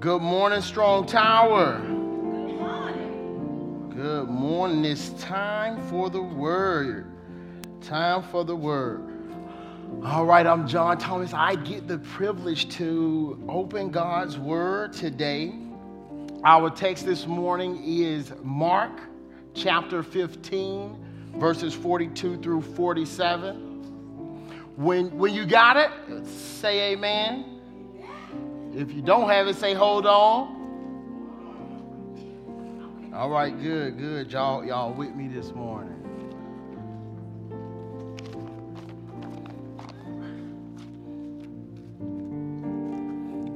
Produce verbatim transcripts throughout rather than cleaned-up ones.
Good morning, Strong Tower. Good morning. Good morning. It's time for the word. Time for the word. All right, I'm John Thomas. I get the privilege to open God's word today. Our text this morning is Mark chapter fifteen, verses forty-two through forty-seven. When, when you got it, say amen. If you don't have it, say, hold on. All right, good, good. Y'all, y'all with me this morning.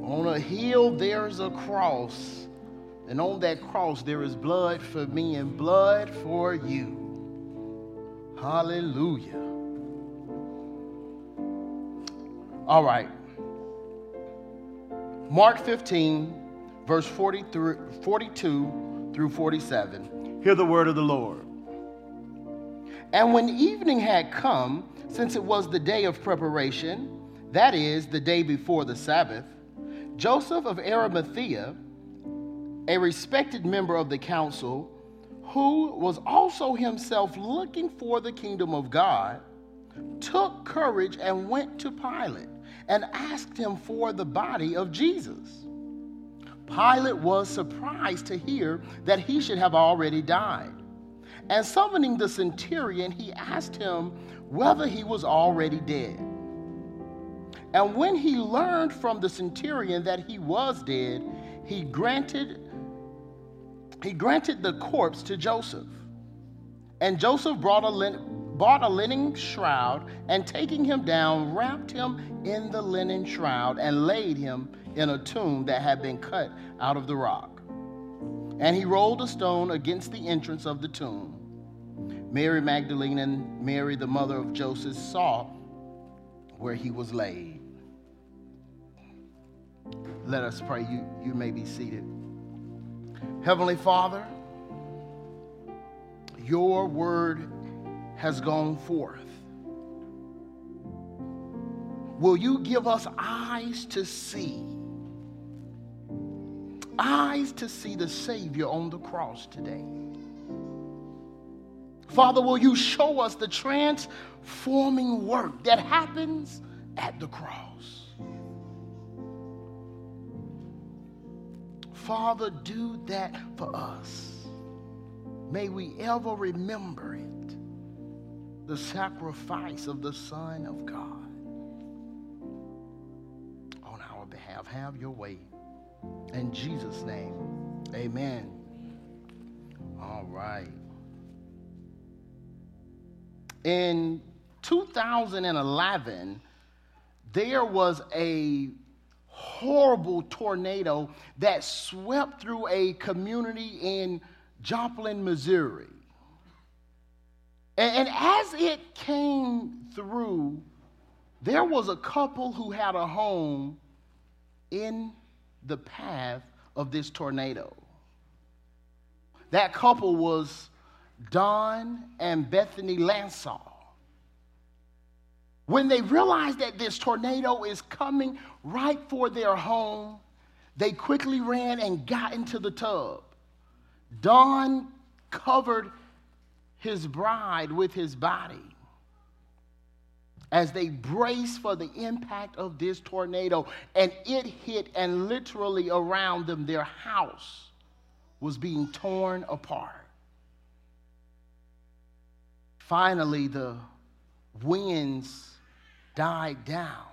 On a hill, there's a cross. And on that cross, there is blood for me and blood for you. Hallelujah. All right. Mark fifteen, verse forty-two through forty-seven. Hear the word of the Lord. And when evening had come, since it was the day of preparation, that is, the day before the Sabbath, Joseph of Arimathea, a respected member of the council, who was also himself looking for the kingdom of God, took courage and went to Pilate and asked him for the body of Jesus. Pilate was surprised to hear that he should have already died. And summoning the centurion, he asked him whether he was already dead. And when he learned from the centurion that he was dead, he granted, he granted the corpse to Joseph. And Joseph brought a linen bought a linen shroud, and taking him down, wrapped him in the linen shroud and laid him in a tomb that had been cut out of the rock. And he rolled a stone against the entrance of the tomb. Mary Magdalene and Mary, the mother of Joseph, saw where he was laid. Let us pray. You, you may be seated. Heavenly Father, your word has gone forth. Will you give us eyes to see? Eyes to see the Savior on the cross today. Father, will you show us the transforming work that happens at the cross? Father, do that for us. May we ever remember it. The sacrifice of the Son of God on our behalf. Have your way. In Jesus' name, amen. All right. In two thousand eleven, there was a horrible tornado that swept through a community in Joplin, Missouri. And as it came through, there was a couple who had a home in the path of this tornado. That couple was Don and Bethany Lansaw. When they realized that this tornado is coming right for their home, they quickly ran and got into the tub. Don covered his bride with his body as they braced for the impact of this tornado, and it hit, and literally around them, their house was being torn apart. Finally, the winds died down,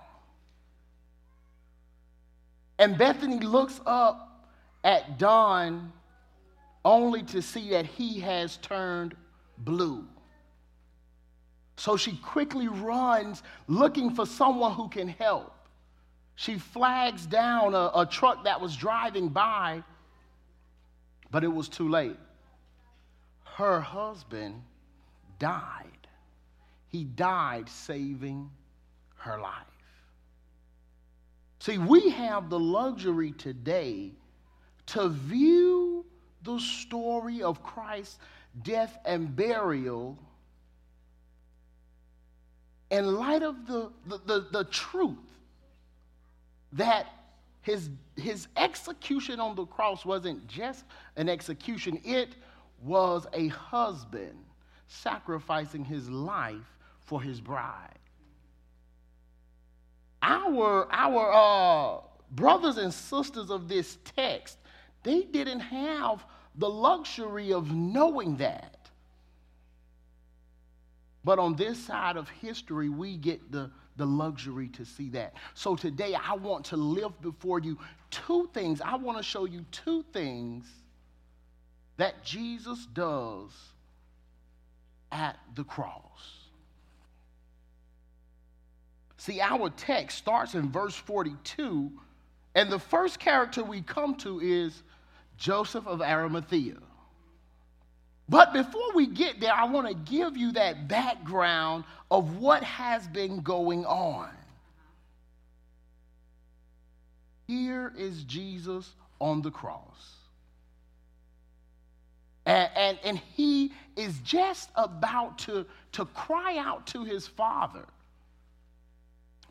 and Bethany looks up at Don only to see that he has turned blue. So she quickly runs looking for someone who can help. She flags down a, a truck that was driving by, but it was too late. Her husband died. He died saving her life. See, we have the luxury today to view the story of Christ's death and burial in light of the, the, the, the truth that His, his execution on the cross wasn't just an execution. It was a husband sacrificing his life for his bride. Our, our uh, brothers and sisters of this text, they didn't have the luxury of knowing that. But on this side of history, we get the, the luxury to see that. So today, I want to lift before you two things. I want to show you two things that Jesus does at the cross. See, our text starts in verse forty-two, and the first character we come to is Joseph of Arimathea. But before we get there, I want to give you that background of what has been going on. Here is Jesus on the cross. And, and, and he is just about to, to cry out to his Father.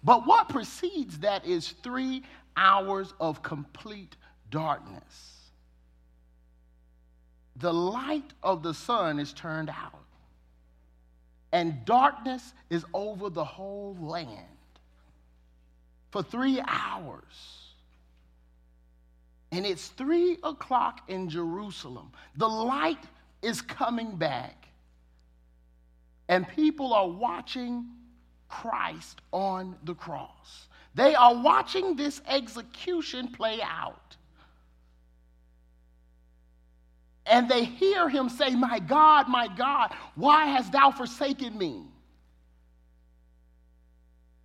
But what precedes that is three hours of complete darkness. The light of the sun is turned out, and darkness is over the whole land for three hours. And it's three o'clock in Jerusalem. The light is coming back, and people are watching Christ on the cross. They are watching this execution play out. And they hear him say, "My God, my God, why hast thou forsaken me?"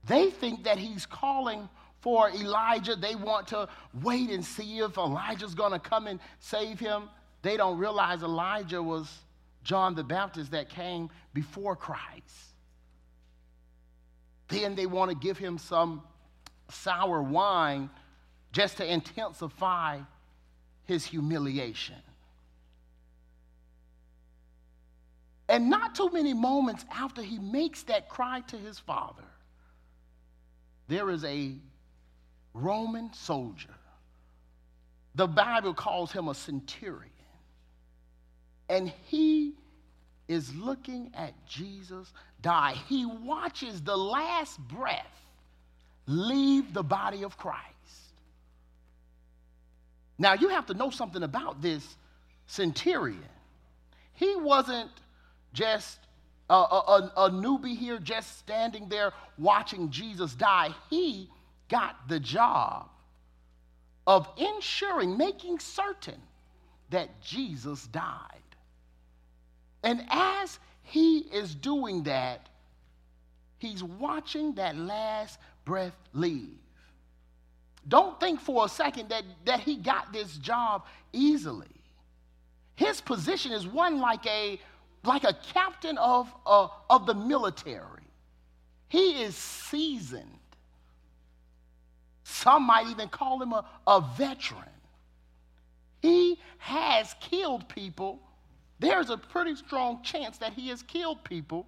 They think that he's calling for Elijah. They want to wait and see if Elijah's going to come and save him. They don't realize Elijah was John the Baptist that came before Christ. Then they want to give him some sour wine just to intensify his humiliation. And not too many moments after he makes that cry to his Father, there is a Roman soldier. The Bible calls him a centurion. And he is looking at Jesus die. He watches the last breath leave the body of Christ. Now, you have to know something about this centurion. He wasn't just a, a, a newbie here, just standing there watching Jesus die. He got the job of ensuring, making certain that Jesus died. And as he is doing that, he's watching that last breath leave. Don't think for a second that, that he got this job easily. His position is one like a like a captain of, uh, of the military. He is seasoned. Some might even call him a, a veteran. He has killed people. There's a pretty strong chance that he has killed people,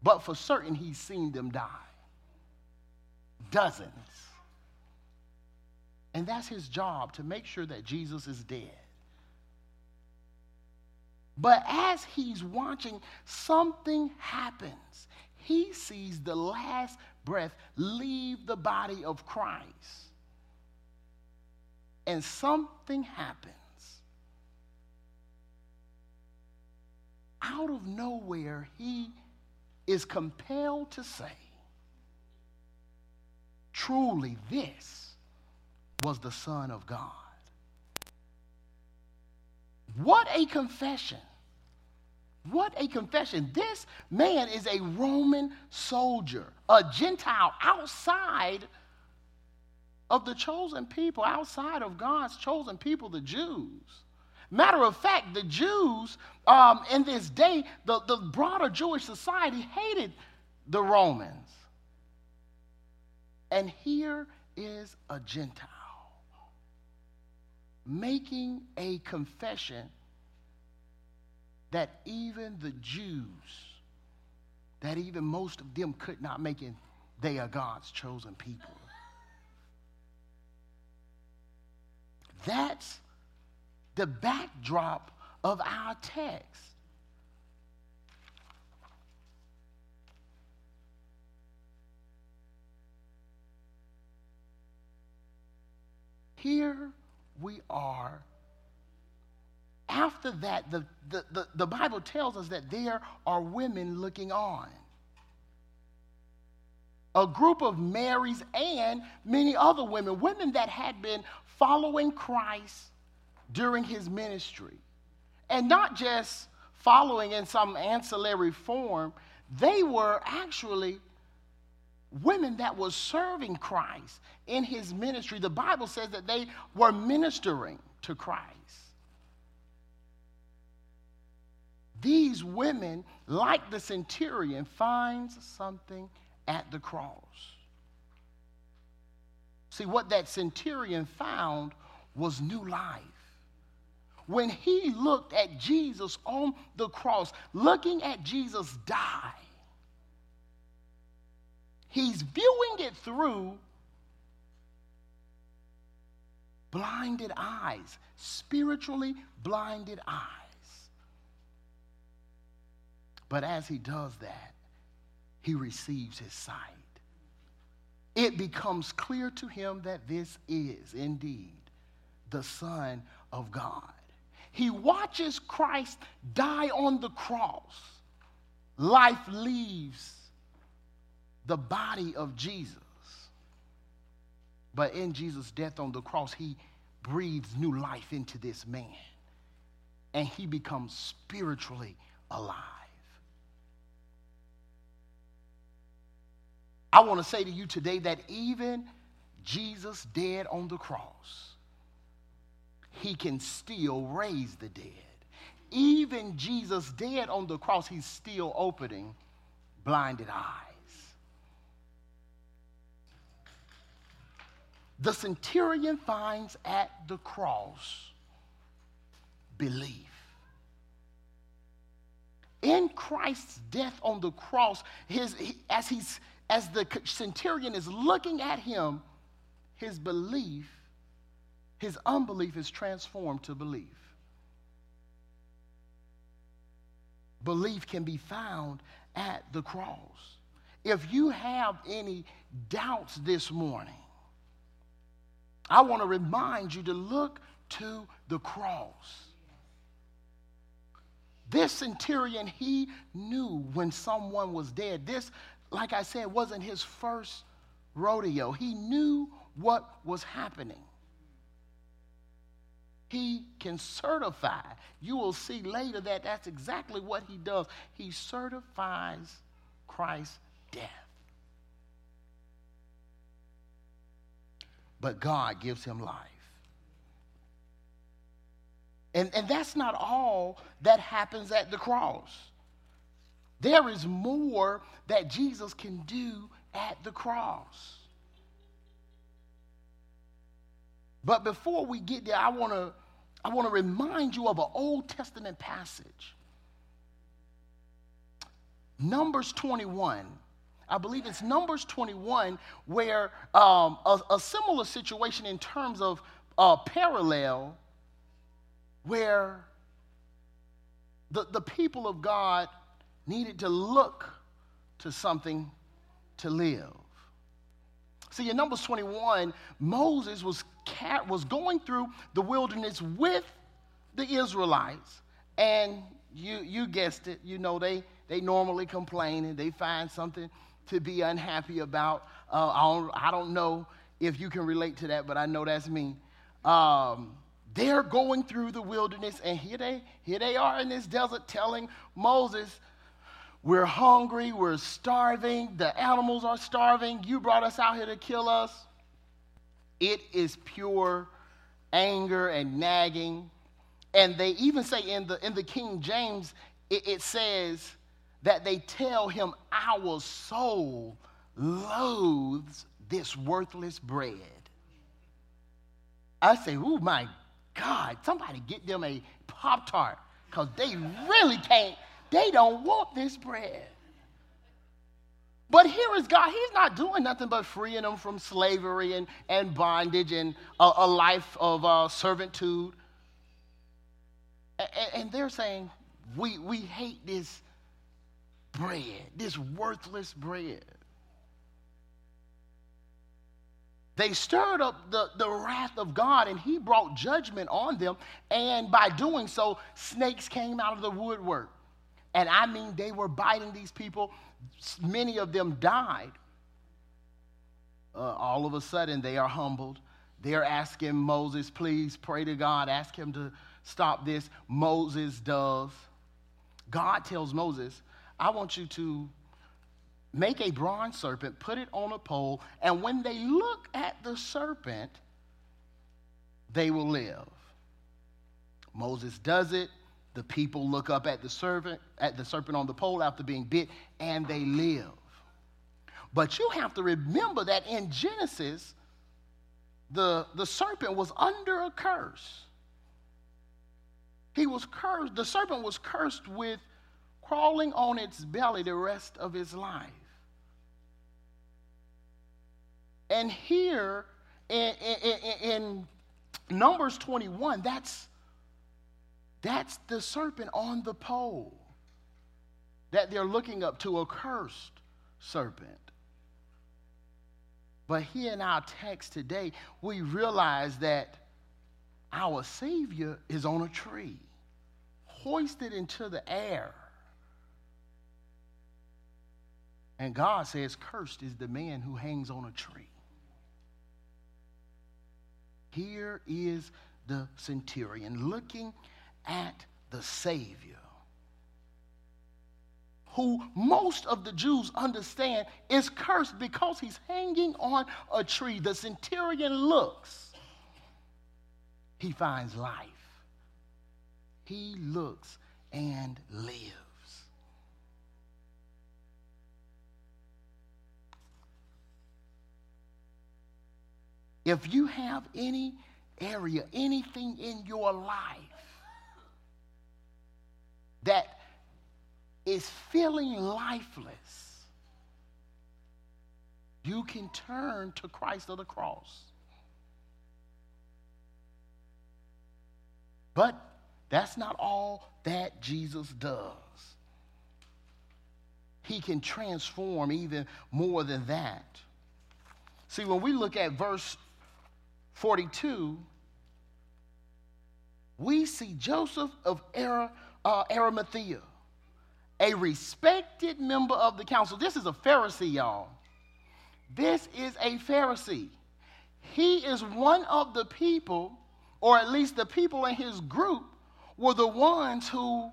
but for certain he's seen them die. Dozens. And that's his job, to make sure that Jesus is dead. But as he's watching, something happens. He sees the last breath leave the body of Christ. And something happens. Out of nowhere, he is compelled to say, "Truly, this was the Son of God." What a confession! What a confession. This man is a Roman soldier, a Gentile outside of the chosen people, outside of God's chosen people, the Jews. Matter of fact, the Jews um, in this day, the, the broader Jewish society hated the Romans. And here is a Gentile making a confession that even the Jews, that even most of them could not make it. They are God's chosen people. That's the backdrop of our text. Here we are. After that, the, the, the, the Bible tells us that there are women looking on. A group of Marys and many other women, women that had been following Christ during his ministry. And not just following in some ancillary form, they were actually women that were serving Christ in his ministry. The Bible says that they were ministering to Christ. These women, like the centurion, finds something at the cross. See, what that centurion found was new life. When he looked at Jesus on the cross, looking at Jesus die, he's viewing it through blinded eyes, spiritually blinded eyes. But as he does that, he receives his sight. It becomes clear to him that this is indeed the Son of God. He watches Christ die on the cross. Life leaves the body of Jesus. But in Jesus' death on the cross, he breathes new life into this man. And he becomes spiritually alive. I want to say to you today that even Jesus dead on the cross, he can still raise the dead. Even Jesus dead on the cross, he's still opening blinded eyes. The centurion finds at the cross belief. In Christ's death on the cross, his, as, he's, as the centurion is looking at him, his belief, his unbelief is transformed to belief. Belief can be found at the cross. If you have any doubts this morning, I want to remind you to look to the cross. This centurion, he knew when someone was dead. This, like I said, wasn't his first rodeo. He knew what was happening. He can certify. You will see later that that's exactly what he does. He certifies Christ's death. But God gives him life. And, and that's not all that happens at the cross. There is more that Jesus can do at the cross. But before we get there, I want to I want to remind you of an Old Testament passage. Numbers twenty-one. I believe it's Numbers twenty-one, where um, a, a similar situation in terms of uh, parallel, where the, the people of God needed to look to something to live. See, in Numbers twenty-one, Moses was, car- was going through the wilderness with the Israelites, and you, you guessed it, you know, they, they normally complain and they find something to be unhappy about. Uh, I, don't, I don't know if you can relate to that, but I know that's me. Um, they're going through the wilderness, and here they here they are in this desert telling Moses, we're hungry, we're starving, the animals are starving, you brought us out here to kill us. It is pure anger and nagging. And they even say in the in the King James, it, it says that they tell him, our soul loathes this worthless bread. I say, oh my God, somebody get them a Pop-Tart, because they really can't, they don't want this bread. But here is God. He's not doing nothing but freeing them from slavery and, and bondage and a, a life of uh, servitude. And, and they're saying, we, we hate this bread, this worthless bread. They stirred up the, the wrath of God, and he brought judgment on them. And by doing so, snakes came out of the woodwork. And I mean, they were biting these people. Many of them died. Uh, all of a sudden, they are humbled. They're asking Moses, please pray to God. Ask him to stop this. Moses does. God tells Moses, I want you to make a bronze serpent, put it on a pole, and when they look at the serpent, they will live. Moses does it. The people look up at the serpent, at the serpent on the pole after being bit, and they live. But you have to remember that in Genesis, the, the serpent was under a curse. He was cursed. The serpent was cursed with crawling on its belly the rest of his life. And here in, in, in Numbers twenty-one, that's That's the serpent on the pole that they're looking up to, a cursed serpent. But here in our text today, we realize that our Savior is on a tree, hoisted into the air. And God says, cursed is the man who hangs on a tree. Here is the centurion looking at the Savior, who most of the Jews understand is cursed because he's hanging on a tree. The centurion looks. He finds life. He looks and lives. If you have any area, anything in your life that is feeling lifeless, you can turn to Christ of the cross. But that's not all that Jesus does. He can transform even more than that. See, when we look at verse forty-two, we see Joseph of Arimathea. Uh, Arimathea, a respected member of the council. This is a Pharisee, y'all. This is a Pharisee. He is one of the people, or at least the people in his group, were the ones who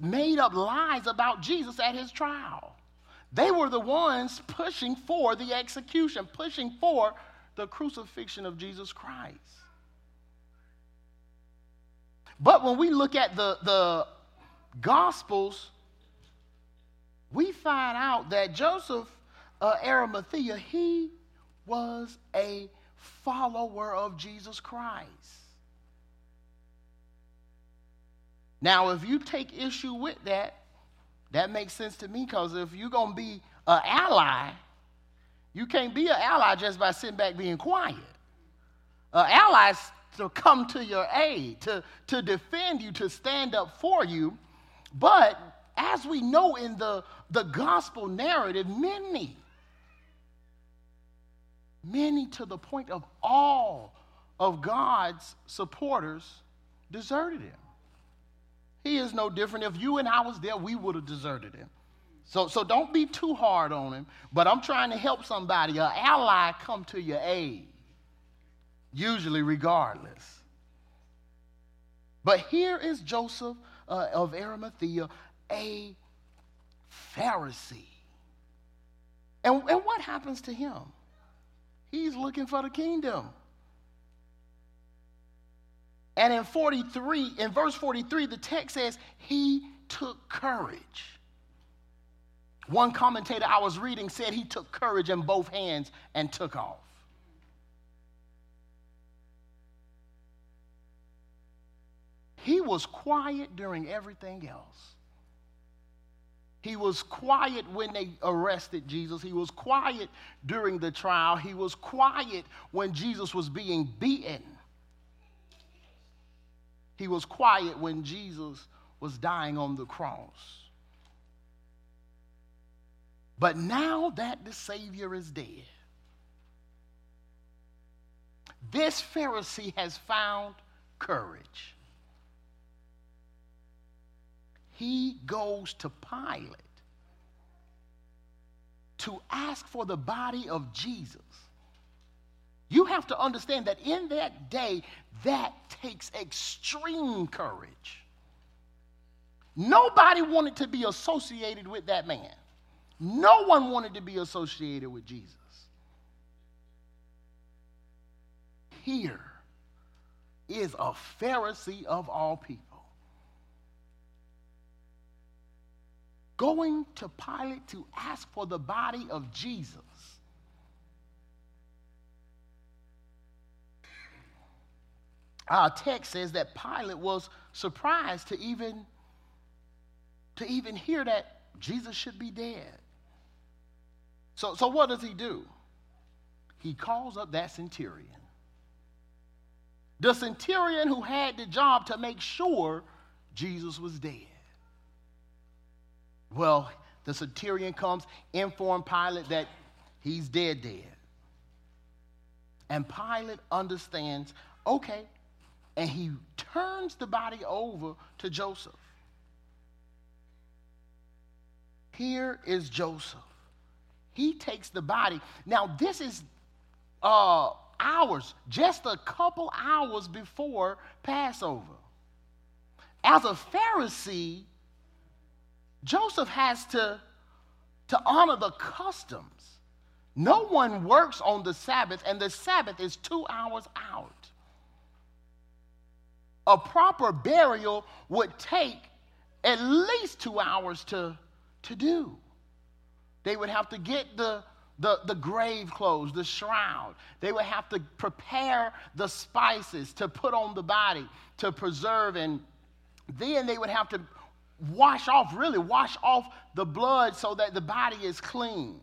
made up lies about Jesus at his trial. They were the ones pushing for the execution, pushing for the crucifixion of Jesus Christ. But when we look at the, the Gospels, we find out that Joseph of Arimathea, he was a follower of Jesus Christ. Now, if you take issue with that, that makes sense to me, because if you're going to be an ally, you can't be an ally just by sitting back being quiet. Uh, allies to come to your aid, to, to defend you, to stand up for you. But as we know in the, the gospel narrative, many, many to the point of all of God's supporters deserted him. He is no different. If you and I was there, we would have deserted him. So, so don't be too hard on him. But I'm trying to help somebody, an ally come to your aid. Usually regardless. But here is Joseph uh, of Arimathea, a Pharisee. And, and what happens to him? He's looking for the kingdom. And in forty-three, in verse forty-three, the text says he took courage. One commentator I was reading said he took courage in both hands and took off. He was quiet during everything else. He was quiet when they arrested Jesus. He was quiet during the trial. He was quiet when Jesus was being beaten. He was quiet when Jesus was dying on the cross. But now that the Savior is dead, this Pharisee has found courage. He goes to Pilate to ask for the body of Jesus. You have to understand that in that day, that takes extreme courage. Nobody wanted to be associated with that man. No one wanted to be associated with Jesus. Here is a Pharisee of all people going to Pilate to ask for the body of Jesus. Our text says that Pilate was surprised to even, to even hear that Jesus should be dead. So, so what does he do? He calls up that centurion. The centurion who had the job to make sure Jesus was dead. Well, the centurion comes, informs Pilate that he's dead, dead. And Pilate understands, okay, and he turns the body over to Joseph. Here is Joseph. He takes the body. Now, this is uh, hours, just a couple hours before Passover. As a Pharisee, Joseph has to, to honor the customs. No one works on the Sabbath, and the Sabbath is two hours out. A proper burial would take at least two hours to, to do. They would have to get the, the, the grave clothes, the shroud. They would have to prepare the spices to put on the body, to preserve, and then they would have to wash off, really wash off the blood so that the body is clean.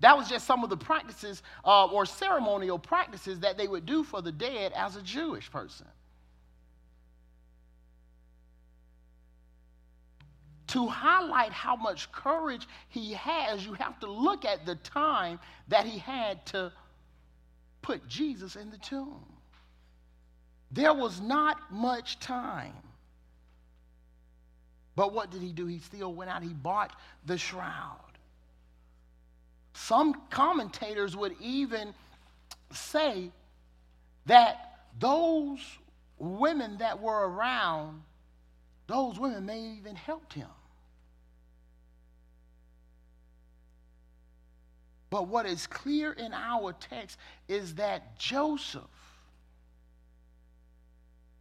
That was just some of the practices uh, or ceremonial practices that they would do for the dead as a Jewish person. To highlight how much courage he has, you have to look at the time that he had to put Jesus in the tomb. There was not much time. But what did he do? He still went out. He bought the shroud. Some commentators would even say that those women that were around, those women may have even helped him. But what is clear in our text is that Joseph,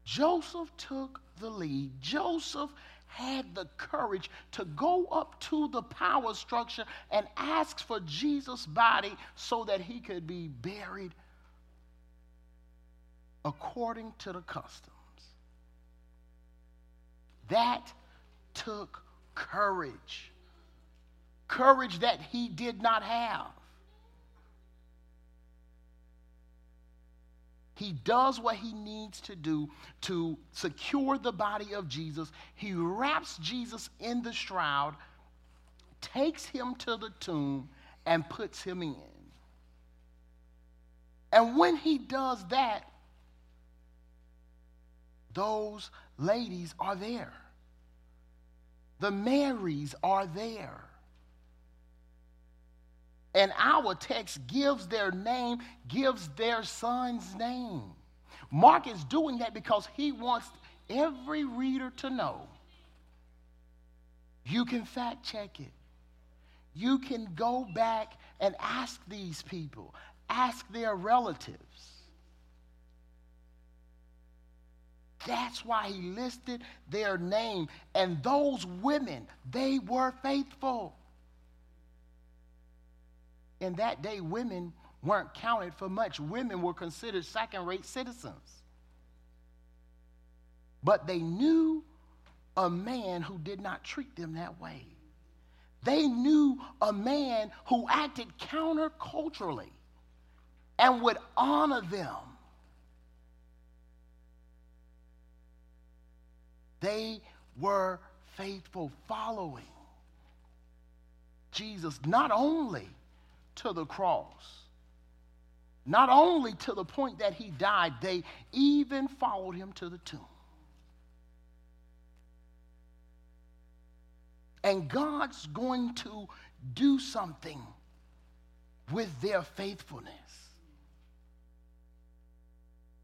Joseph took the lead. Joseph had the courage to go up to the power structure and ask for Jesus' body so that he could be buried according to the customs. That took courage, courage that he did not have. He does what he needs to do to secure the body of Jesus. He wraps Jesus in the shroud, takes him to the tomb, and puts him in. And when he does that, those ladies are there. The Marys are there. And our text gives their name, gives their son's name. Mark is doing that because he wants every reader to know. You can fact check it. You can go back and ask these people, ask their relatives. That's why he listed their name. And those women, they were faithful. In that day, women weren't counted for much. Women were considered second-rate citizens. But they knew a man who did not treat them that way. They knew a man who acted counterculturally and would honor them. They were faithful, following Jesus not only to the cross, not only to the point that he died, they even followed him to the tomb. And God's going to do something with their faithfulness.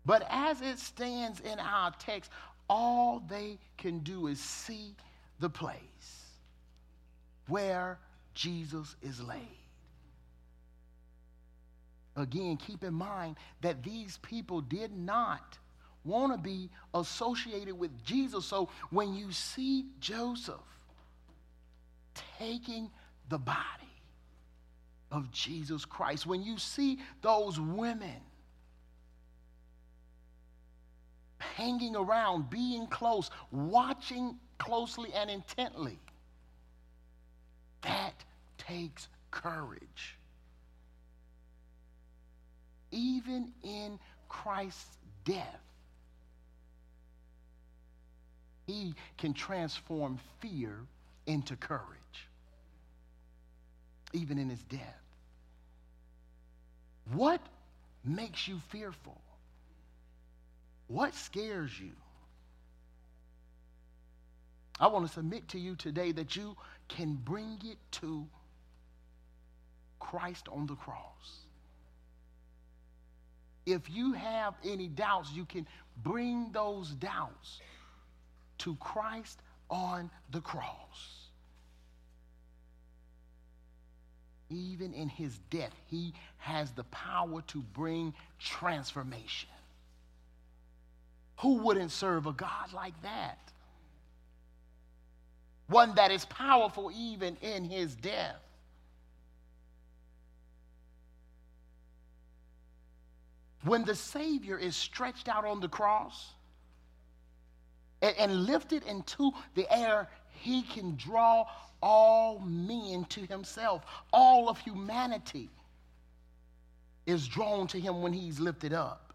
But as it stands in our text, all they can do is see the place where Jesus is laid. Again, keep in mind that these people did not want to be associated with Jesus. So when you see Joseph taking the body of Jesus Christ, when you see those women hanging around, being close, watching closely and intently, that takes courage. Even in Christ's death, he can transform fear into courage, even in his death. What makes you fearful? What scares you? I want to submit to you today that you can bring it to Christ on the cross. If you have any doubts, you can bring those doubts to Christ on the cross. Even in his death, he has the power to bring transformation. Who wouldn't serve a God like that? One that is powerful even in his death. When the Savior is stretched out on the cross and, and lifted into the air, he can draw all men to himself. All of humanity is drawn to him when he's lifted up.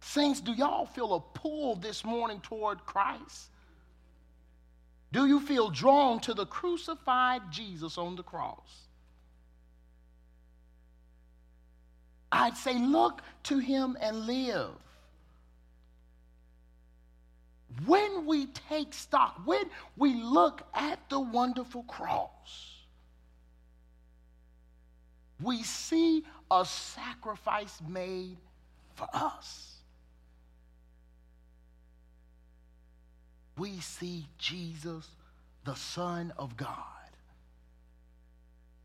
Saints, do y'all feel a pull this morning toward Christ? Do you feel drawn to the crucified Jesus on the cross? I'd say look to him and live. When we take stock, when we look at the wonderful cross, we see a sacrifice made for us. We see Jesus, the Son of God,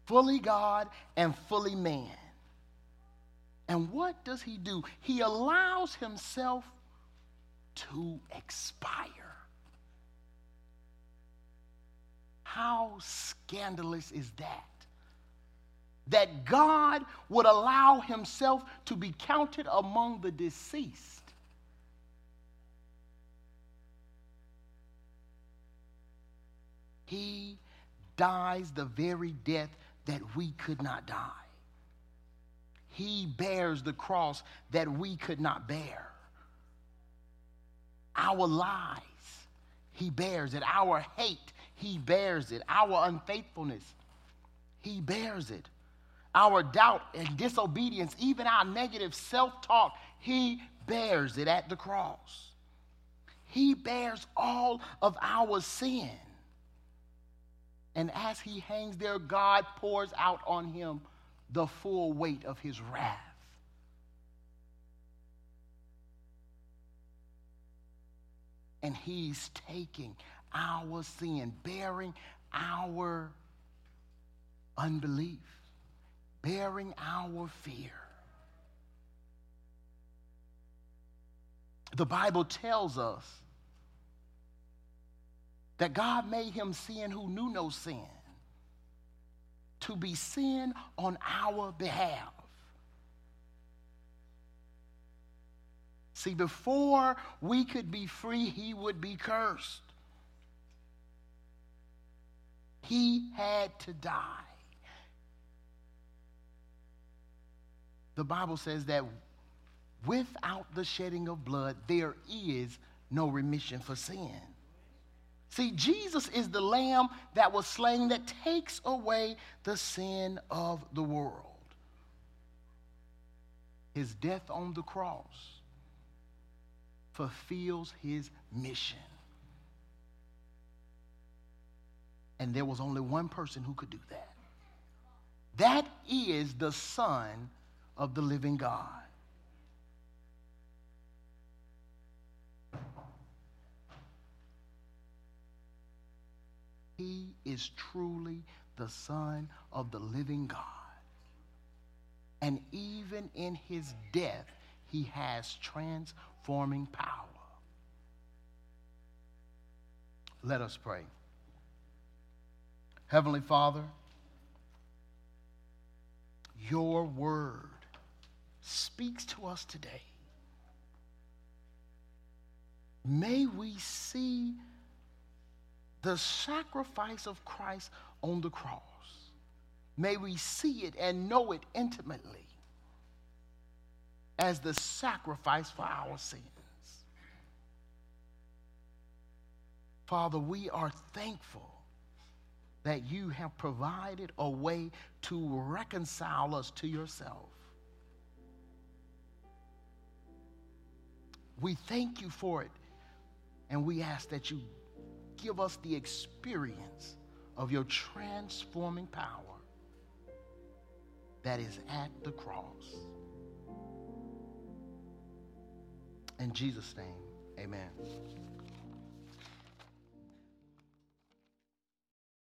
fully God and fully man. And what does he do? He allows himself to expire. How scandalous is that? That God would allow himself to be counted among the deceased. He dies the very death that we could not die. He bears the cross that we could not bear. Our lies, he bears it. Our hate, he bears it. Our unfaithfulness, he bears it. Our doubt and disobedience, even our negative self-talk, he bears it at the cross. He bears all of our sin. And as he hangs there, God pours out on him the full weight of his wrath. And he's taking our sin, bearing our unbelief, bearing our fear. The Bible tells us that God made him sin who knew no sin to be sin on our behalf. See, before we could be free, he would be cursed. he had to die. The Bible says that without the shedding of blood, there is no remission for sin. See, Jesus is the lamb that was slain that takes away the sin of the world. His death on the cross fulfills his mission. And there was only one person who could do that. That is the Son of the living God. He is truly the Son of the living God. And even in his death, he has transforming power. Let us pray. Heavenly Father, your word speaks to us today. May we see the sacrifice of Christ on the cross. May we see it and know it intimately as the sacrifice for our sins. Father, we are thankful that you have provided a way to reconcile us to yourself. We thank you for it, and we ask that you give us the experience of your transforming power that is at the cross. In Jesus' name, amen.